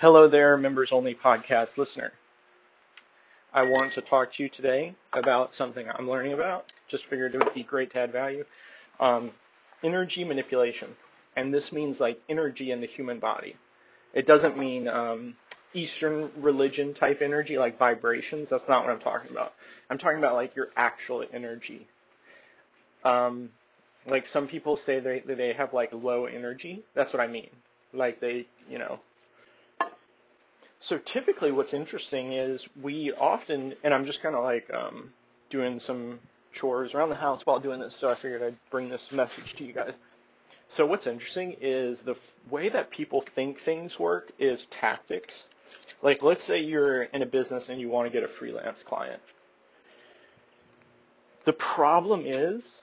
Hello there, members-only podcast listener. I want to talk to you today about something I'm learning about. Just figured it would be great to add value. Energy manipulation. And this means like energy in the human body. It doesn't mean Eastern religion type energy, like vibrations. That's not what I'm talking about. I'm talking about like your actual energy. Like some people say they have like low energy. That's what I mean. Like they, you know. So typically what's interesting is we often, and I'm just kind of like doing some chores around the house while doing this, so I figured I'd bring this message to you guys. So what's interesting is the way that people think things work is tactics. Like let's say you're in a business and you want to get a freelance client. The problem is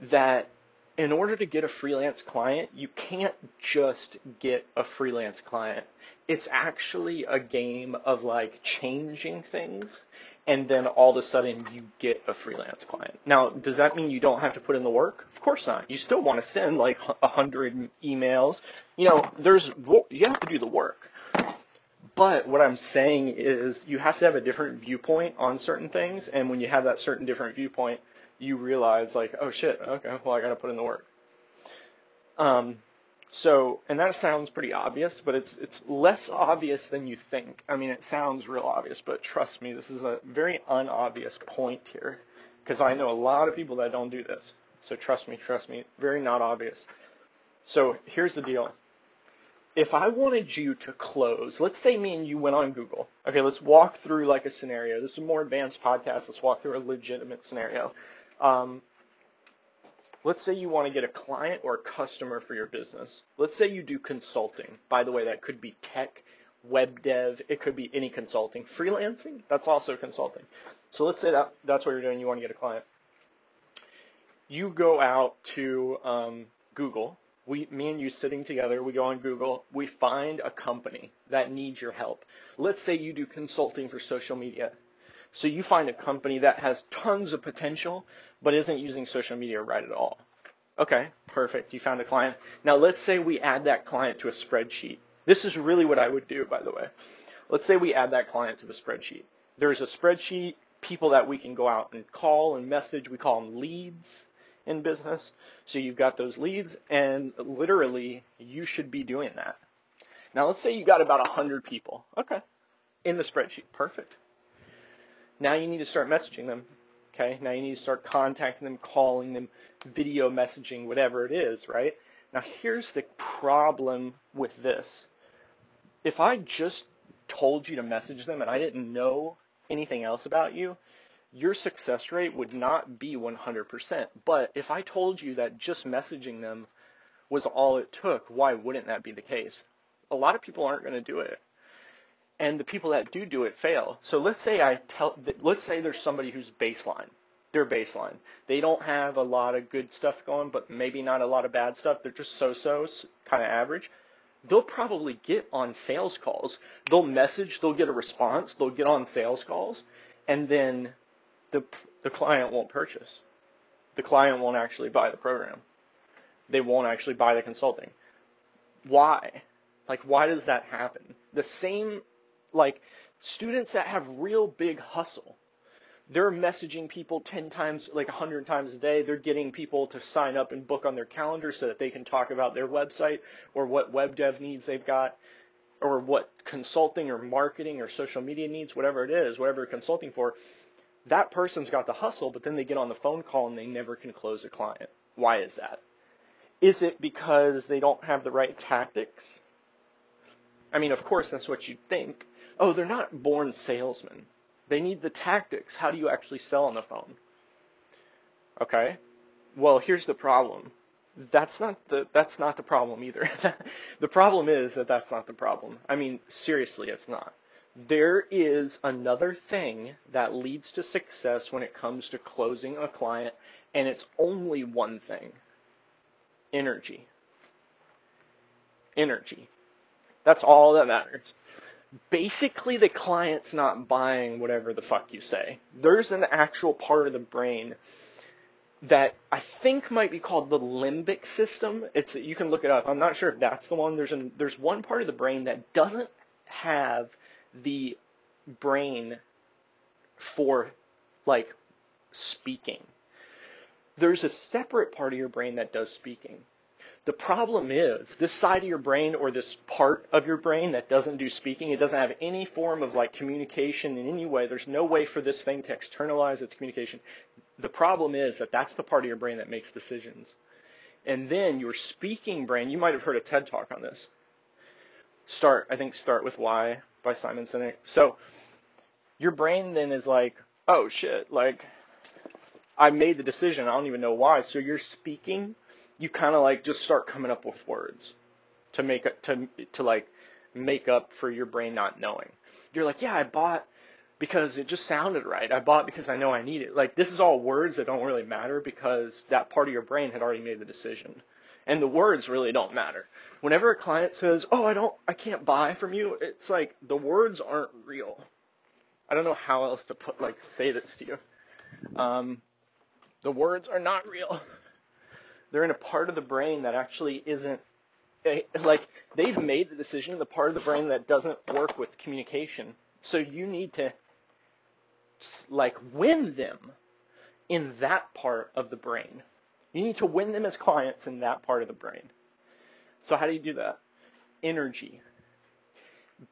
that in order to get a freelance client, you can't just get a freelance client. It's actually a game of like changing things, and then all of a sudden you get a freelance client. Now, does that mean you don't have to put in the work? Of course not. You still want to send like 100 emails. You know, you have to do the work. But what I'm saying is you have to have a different viewpoint on certain things, and when you have that certain different viewpoint, you realize like, oh shit, okay, well I gotta put in the work. And that sounds pretty obvious, but it's less obvious than you think. I mean, it sounds real obvious, but trust me, this is a very unobvious point here, because I know a lot of people that don't do this. So trust me, very not obvious. So here's the deal. If I wanted you to close, let's say me and you went on Google. Okay, let's walk through like a scenario. This is a more advanced podcast. Let's walk through a legitimate scenario. Let's say you want to get a client or a customer for your business. Let's say you do consulting. By the way, that could be tech, web dev. It could be any consulting. Freelancing, that's also consulting. So let's say that's what you're doing. You want to get a client. You go out to Google. Me and you sitting together, we go on Google, we find a company that needs your help. Let's say you do consulting for social media. So you find a company that has tons of potential, but isn't using social media right at all. Okay, perfect. You found a client. Now let's say we add that client to a spreadsheet. This is really what I would do, by the way. Let's say we add that client to the spreadsheet. There's a spreadsheet, people that we can go out and call and message. We call them leads in business. So you've got those leads, and literally you should be doing that. Now let's say you got about 100 people. Okay, in the spreadsheet. Perfect. Now you need to start messaging them, okay? Now you need to start contacting them, calling them, video messaging, whatever it is, right? Now here's the problem with this. If I just told you to message them and I didn't know anything else about you, your success rate would not be 100%. But if I told you that just messaging them was all it took, why wouldn't that be the case? A lot of people aren't going to do it. And the people that do it fail. So let's say there's somebody who's baseline. They're baseline. They don't have a lot of good stuff going, but maybe not a lot of bad stuff. They're just so-so, kind of average. They'll probably get on sales calls. They'll message. They'll get a response. They'll get on sales calls. And then the client won't purchase. The client won't actually buy the program. They won't actually buy the consulting. Why? Like, why does that happen? The same... Like students that have real big hustle, they're messaging people 10 times, like 100 times a day. They're getting people to sign up and book on their calendar so that they can talk about their website or what web dev needs they've got or what consulting or marketing or social media needs, whatever it is, whatever you're consulting for. That person's got the hustle, but then they get on the phone call and they never can close a client. Why is that? Is it because they don't have the right tactics? I mean, of course, that's what you'd think. Oh, they're not born salesmen. They need the tactics. How do you actually sell on the phone? Okay. Well, here's the problem. That's not the problem either. The problem is that that's not the problem. I mean, seriously, it's not. There is another thing that leads to success when it comes to closing a client, and it's only one thing. Energy. That's all that matters. Basically, the client's not buying whatever the fuck you say. There's an actual part of the brain that I think might be called the limbic system. You can look it up. I'm not sure if that's the one. There's one part of the brain that doesn't have the brain for, like, speaking. There's a separate part of your brain that does speaking. The problem is this side of your brain, or this part of your brain that doesn't do speaking, it doesn't have any form of, like, communication in any way. There's no way for this thing to externalize its communication. The problem is that that's the part of your brain that makes decisions. And then your speaking brain, you might have heard a TED Talk on this. Start With Why by Simon Sinek. So your brain then is like, oh shit, like I made the decision. I don't even know why. So you're speaking. You kind of like just start coming up with words to make it, to like make up for your brain not knowing. You're like, yeah, I bought because it just sounded right. I bought because I know I need it. Like, this is all words that don't really matter because that part of your brain had already made the decision. And the words really don't matter. Whenever a client says, oh, I can't buy from you, it's like the words aren't real. I don't know how else to put, like, say this to you. The words are not real. They're in a part of the brain that actually isn't, like, they've made the decision, the part of the brain that doesn't work with communication. So you need to, like, win them in that part of the brain. You need to win them as clients in that part of the brain. So how do you do that? Energy.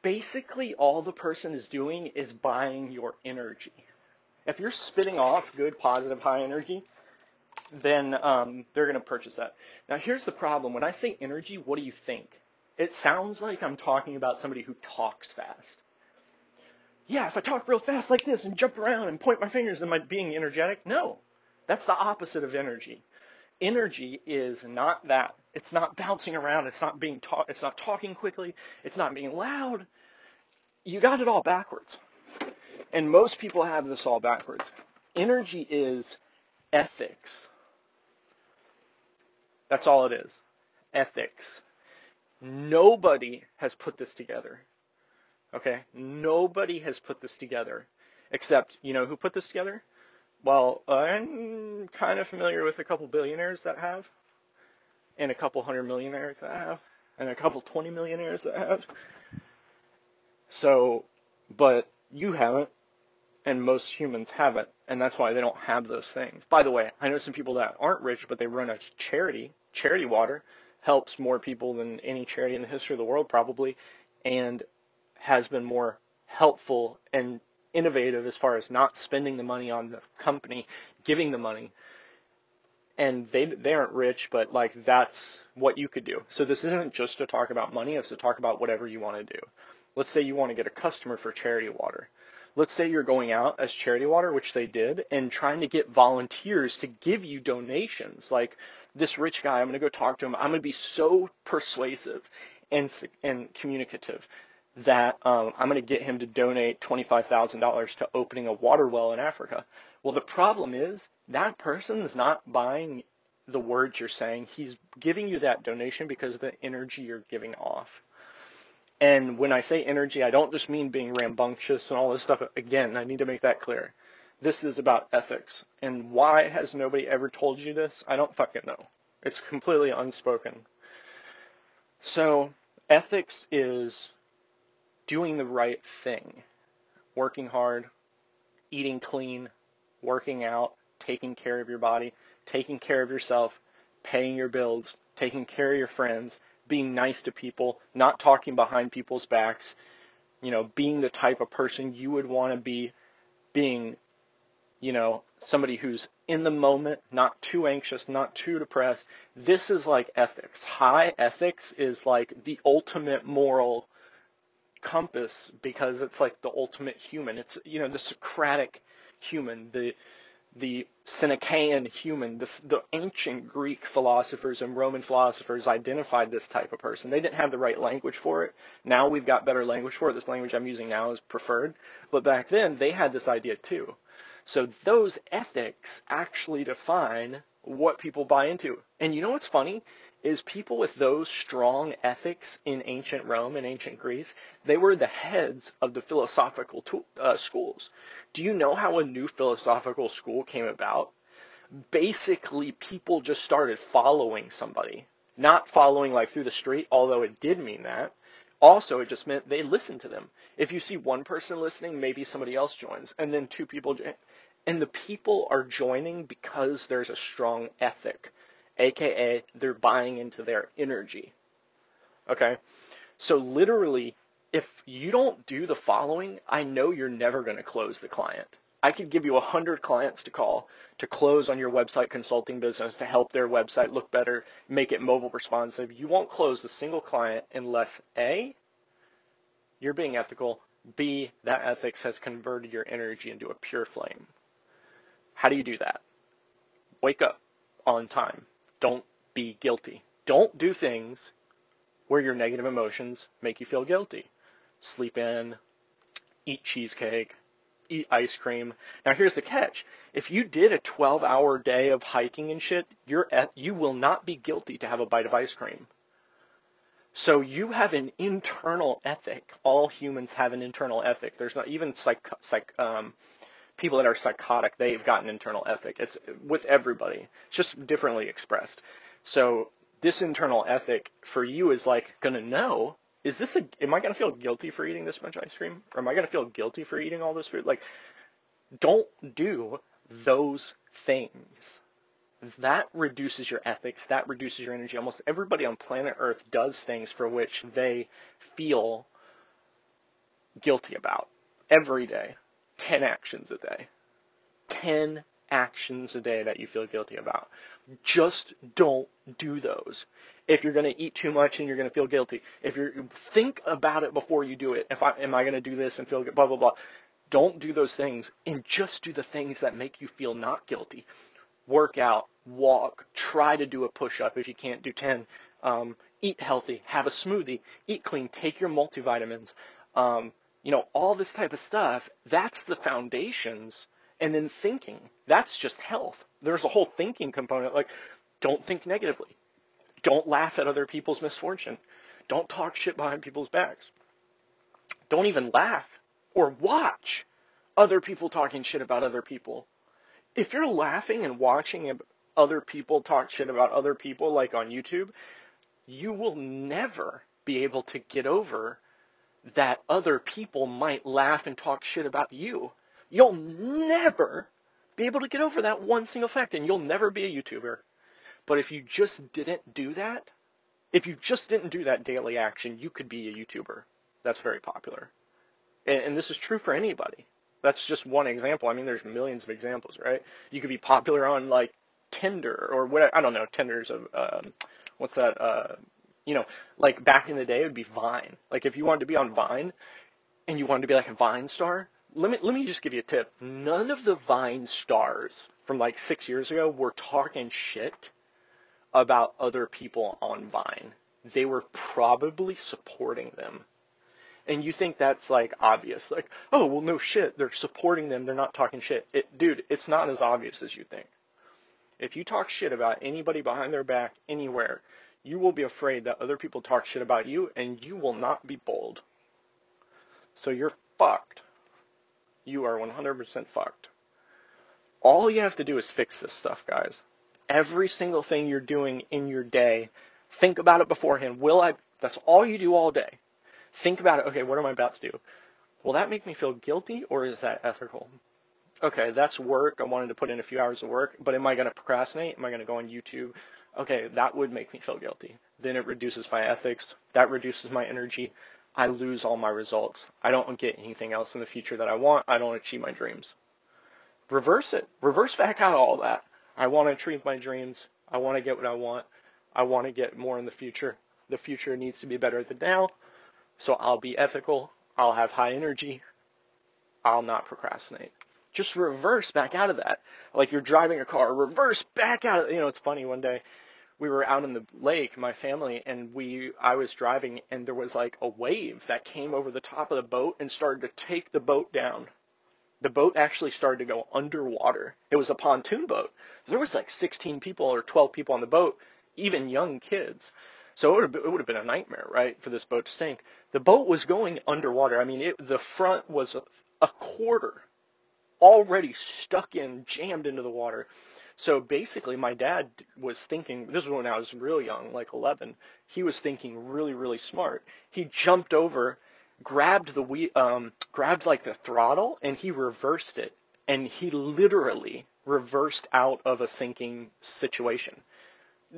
Basically, all the person is doing is buying your energy. If you're spitting off good, positive, high energy, then they're going to purchase that. Now, here's the problem. When I say energy, what do you think? It sounds like I'm talking about somebody who talks fast. Yeah, if I talk real fast like this and jump around and point my fingers, am I being energetic? No, that's the opposite of energy. Energy is not that. It's not bouncing around. It's not being it's not talking quickly. It's not being loud. You got it all backwards. And most people have this all backwards. Energy is ethics. That's all it is. Ethics. Nobody has put this together. Okay? Nobody has put this together. Except, you know who put this together? Well, I'm kind of familiar with a couple billionaires that have, and a couple hundred millionaires that have, and a couple 20 millionaires that have. So, but you haven't, and most humans haven't, and that's why they don't have those things. By the way, I know some people that aren't rich, but they run a charity. Charity Water helps more people than any charity in the history of the world, probably, and has been more helpful and innovative as far as not spending the money on the company, giving the money. And they aren't rich, but, like, that's what you could do. So this isn't just to talk about money. It's to talk about whatever you want to do. Let's say you want to get a customer for Charity Water. Let's say you're going out as Charity Water, which they did, and trying to get volunteers to give you donations. Like, this rich guy, I'm going to go talk to him. I'm going to be so persuasive and communicative that I'm going to get him to donate $25,000 to opening a water well in Africa. Well, the problem is that person's not buying the words you're saying. He's giving you that donation because of the energy you're giving off. And when I say energy, I don't just mean being rambunctious and all this stuff. Again, I need to make that clear. This is about ethics. And why has nobody ever told you this? I don't fucking know. It's completely unspoken. So ethics is doing the right thing, working hard, eating clean, working out, taking care of your body, taking care of yourself, paying your bills, taking care of your friends, being nice to people, not talking behind people's backs, you know, being the type of person you would want to be, being, you know, somebody who's in the moment, not too anxious, not too depressed. This is like ethics. High ethics is like the ultimate moral compass, because it's like the ultimate human. It's, you know, the Socratic human, the Senecan human. The ancient Greek philosophers and Roman philosophers identified this type of person. They didn't have the right language for it. Now we've got better language for it. This language I'm using now is preferred. But back then, they had this idea too. So those ethics actually define what people buy into. And you know what's funny is people with those strong ethics in ancient Rome and ancient Greece, they were the heads of the philosophical schools. Do you know how a new philosophical school came about? Basically, people just started following somebody. Not following like through the street, although it did mean that. Also, it just meant they listened to them. If you see one person listening, maybe somebody else joins, and then two people join. And the people are joining because there's a strong ethic, a.k.a. they're buying into their energy. Okay? So literally, if you don't do the following, I know you're never going to close the client. I could give you 100 clients to call to close on your website consulting business, to help their website look better, make it mobile responsive. You won't close a single client unless A, you're being ethical, B, that ethics has converted your energy into a pure flame. How do you do that? Wake up on time. Don't be guilty. Don't do things where your negative emotions make you feel guilty. Sleep in, eat cheesecake, eat ice cream. Now here's the catch. If you did a 12-hour day of hiking and shit, you will not be guilty to have a bite of ice cream. So you have an internal ethic. All humans have an internal ethic. There's not even people that are psychotic, they've got an internal ethic. It's with everybody. It's just differently expressed. So this internal ethic for you is like going to know, am I going to feel guilty for eating this much ice cream? Or am I going to feel guilty for eating all this food? Like, don't do those things. That reduces your ethics. That reduces your energy. Almost everybody on planet Earth does things for which they feel guilty about every day. 10 actions a day. 10 actions a day that you feel guilty about. Just don't do those. If you're going to eat too much and you're going to feel guilty, think about it before you do it. Am I going to do this and feel blah, blah, blah. Don't do those things, and just do the things that make you feel not guilty. Work out, walk, try to do a push-up if you can't do 10. Eat healthy, have a smoothie, eat clean, take your multivitamins. All this type of stuff, that's the foundations. And then thinking, that's just health. There's a whole thinking component. Like, don't think negatively. Don't laugh at other people's misfortune. Don't talk shit behind people's backs. Don't even laugh or watch other people talking shit about other people. If you're laughing and watching other people talk shit about other people, like on YouTube, you will never be able to get over that other people might laugh and talk shit about you. You'll never be able to get over that one single fact, and you'll never be a YouTuber. But if you just didn't do that, daily action, you could be a YouTuber. That's very popular. And this is true for anybody. That's just one example. I mean, there's millions of examples, right? You could be popular on, like, Tinder or whatever. I don't know. Tinder's what's that? Like, back in the day, it would be Vine. Like, if you wanted to be on Vine and you wanted to be, like, a Vine star, let me just give you a tip. None of the Vine stars from, like, 6 years ago were talking shit about other people on Vine. They were probably supporting them. And you think that's, like, obvious. Like, oh, well, no shit. They're supporting them. They're not talking shit. Dude, it's not as obvious as you think. If you talk shit about anybody behind their back anywhere, you will be afraid that other people talk shit about you, and you will not be bold. So you're fucked. You are 100% fucked. All you have to do is fix this stuff, guys. Every single thing you're doing in your day, think about it beforehand. That's all you do all day. Think about it. Okay, what am I about to do? Will that make me feel guilty, or is that ethical? Okay, that's work. I wanted to put in a few hours of work, but am I going to procrastinate? Am I going to go on YouTube? Okay, that would make me feel guilty. Then it reduces my ethics. That reduces my energy. I lose all my results. I don't get anything else in the future that I want. I don't achieve my dreams. Reverse it. Reverse back out all that. I want to achieve my dreams. I want to get what I want. I want to get more in the future. The future needs to be better than now. So I'll be ethical. I'll have high energy. I'll not procrastinate. Just reverse back out of that. Like you're driving a car, reverse back out of it. It's funny. One day we were out in the lake, my family, and I was driving, and there was like a wave that came over the top of the boat and started to take the boat down. The boat actually started to go underwater. It was a pontoon boat. There was like 16 people or 12 people on the boat, even young kids. So it would have been a nightmare, right, for this boat to sink. The boat was going underwater. I mean, the front was a quarter already stuck in, jammed into the water. So basically my dad was thinking, this was when I was real young, like 11, he was thinking really, really smart. He jumped over, grabbed the wheel, grabbed like the throttle, and he reversed it. And he literally reversed out of a sinking situation.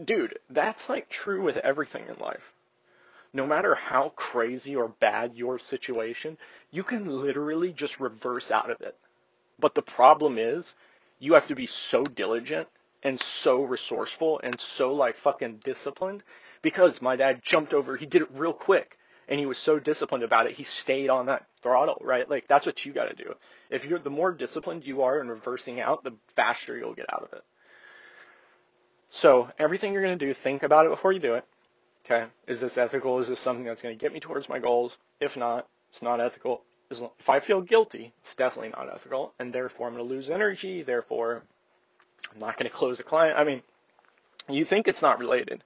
Dude, that's like true with everything in life. No matter how crazy or bad your situation, you can literally just reverse out of it. But the problem is, you have to be so diligent and so resourceful and so like fucking disciplined, because my dad jumped over, he did it real quick, and he was so disciplined about it, he stayed on that throttle, right? Like, that's what you got to do. If you're, the more disciplined you are in reversing out, the faster you'll get out of it. So everything you're going to do, think about it before you do it. Okay, is this ethical? Is this something that's going to get me towards my goals? If not, it's not ethical. If I feel guilty, it's definitely not ethical, and therefore I'm going to lose energy, therefore I'm not going to close a client. I mean, you think it's not related.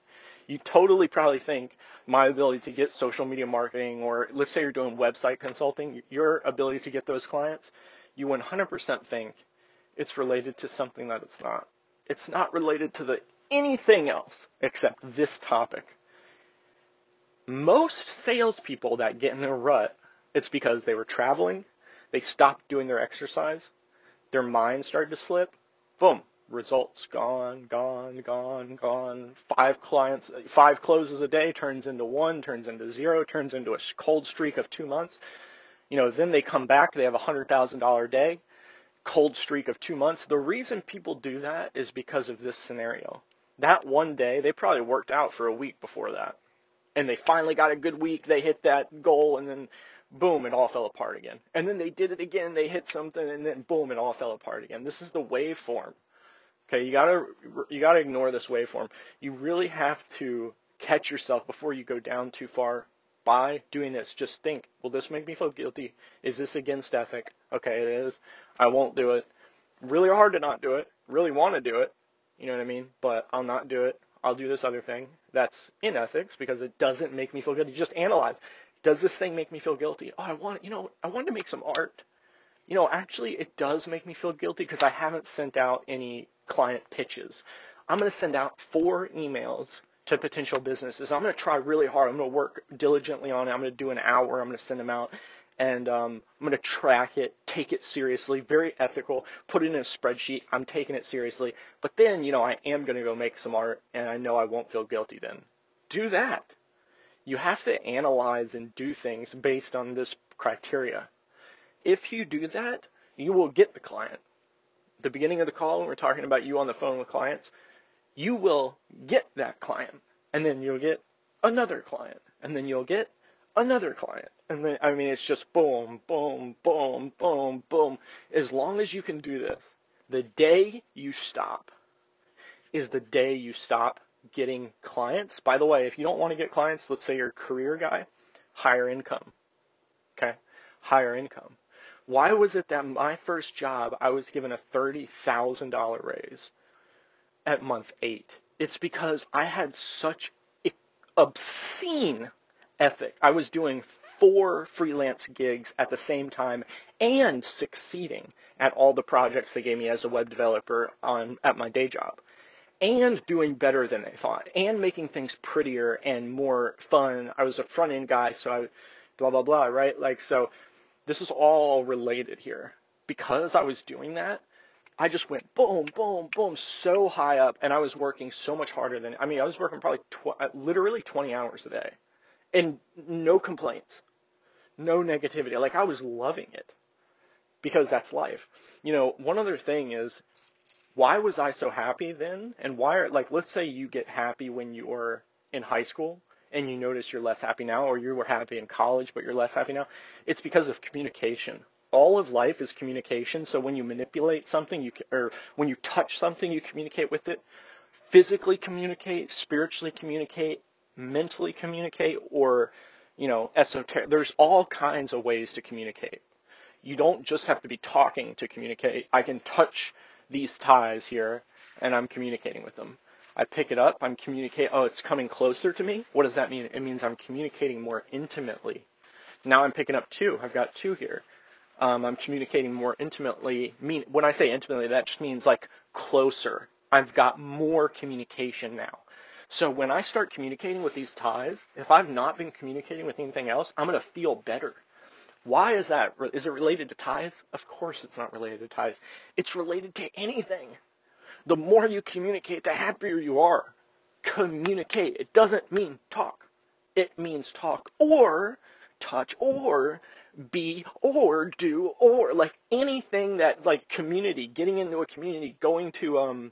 You totally probably think my ability to get social media marketing, or let's say you're doing website consulting, your ability to get those clients, you 100% think it's related to something that it's not. It's not related to anything else except this topic. Most salespeople that get in a rut, it's because they were traveling, they stopped doing their exercise, their mind started to slip, boom, results gone. 5 clients, 5 closes a day turns into 1, turns into 0, turns into a cold streak of 2 months. You know, then they come back, they have $100,000 a day, cold streak of 2 months. The reason people do that is because of this scenario. That one day, they probably worked out for a week before that, and they finally got a good week, they hit that goal, and then boom, it all fell apart again. And then they did it again, they hit something, and then boom, it all fell apart again. This is the waveform. Okay, you gotta ignore this waveform. You really have to catch yourself before you go down too far by doing this. Just think, will this make me feel guilty? Is this against ethic? Okay, it is. I won't do it. Really hard to not do it. Really want to do it. You know what I mean? But I'll not do it. I'll do this other thing that's in ethics because it doesn't make me feel guilty. Just analyze. Does this thing make me feel guilty? Oh, I wanted to make some art. You know, actually, it does make me feel guilty because I haven't sent out any client pitches. I'm going to send out 4 emails to potential businesses. I'm going to try really hard. I'm going to work diligently on it. I'm going to do an hour. I'm going to send them out, and I'm going to track it, take it seriously, very ethical, put it in a spreadsheet. I'm taking it seriously. But then, you know, I am going to go make some art, and I know I won't feel guilty then. Do that. You have to analyze and do things based on this criteria. If you do that, you will get the client. At the beginning of the call, when we're talking about you on the phone with clients, you will get that client, and then you'll get another client, and then you'll get another client. And then, I mean, it's just boom, boom, boom, boom, boom. As long as you can do this, the day you stop is the day you stop getting clients. By the way, if you don't want to get clients, let's say you're a career guy, higher income, okay? Higher income. Why was it that my first job, I was given a $30,000 raise at month 8? It's because I had such obscene ethic. I was doing 4 freelance gigs at the same time and succeeding at all the projects they gave me as a web developer at my day job, and doing better than they thought, and making things prettier and more fun. I was a front-end guy, so I blah, blah, blah, right? Like, so this is all related here. Because I was doing that, I just went boom, boom, boom, so high up, and I was working so much harder than, I mean, I was working probably literally 20 hours a day, and no complaints, no negativity. Like, I was loving it, because that's life. You know, one other thing is, why was I so happy then? And why are, like, let's say you get happy when you were in high school, and you notice you're less happy now, or you were happy in college, but you're less happy now. It's because of communication. All of life is communication. So when you manipulate something, or when you touch something, you communicate with it. Physically communicate, spiritually communicate, mentally communicate, or, you know, esoteric. There's all kinds of ways to communicate. You don't just have to be talking to communicate. I can touch these ties here, and I'm communicating with them. I pick it up, I'm communicating, oh, it's coming closer to me. What does that mean? It means I'm communicating more intimately. Now I'm picking up 2. I've got 2 here. I'm communicating more intimately. When I say intimately, that just means like closer. I've got more communication now. So when I start communicating with these ties, if I've not been communicating with anything else, I'm going to feel better. Why is that? Is it related to ties? Of course it's not related to ties. It's related to anything. The more you communicate, the happier you are. Communicate. It doesn't mean talk. It means talk or touch or be or do or like anything that like community, getting into a community, going to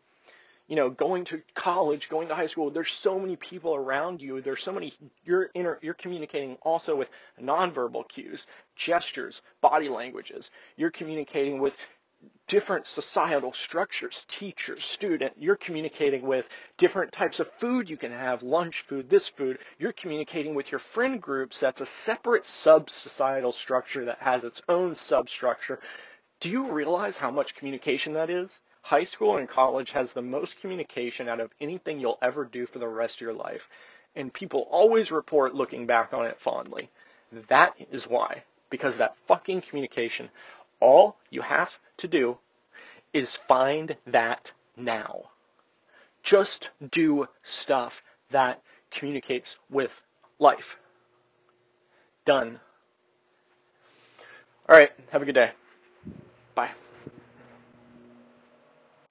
going to college, going to high school, there's so many people around you. There's so many, you're communicating also with nonverbal cues, gestures, body languages. You're communicating with different societal structures, teachers, student. You're communicating with different types of food you can have, lunch food, this food. You're communicating with your friend groups. That's a separate sub-societal structure that has its own substructure. Do you realize how much communication that is? High school and college has the most communication out of anything you'll ever do for the rest of your life. And people always report looking back on it fondly. That is why. Because that fucking communication, all you have to do is find that now. Just do stuff that communicates with life. Done. All right, have a good day.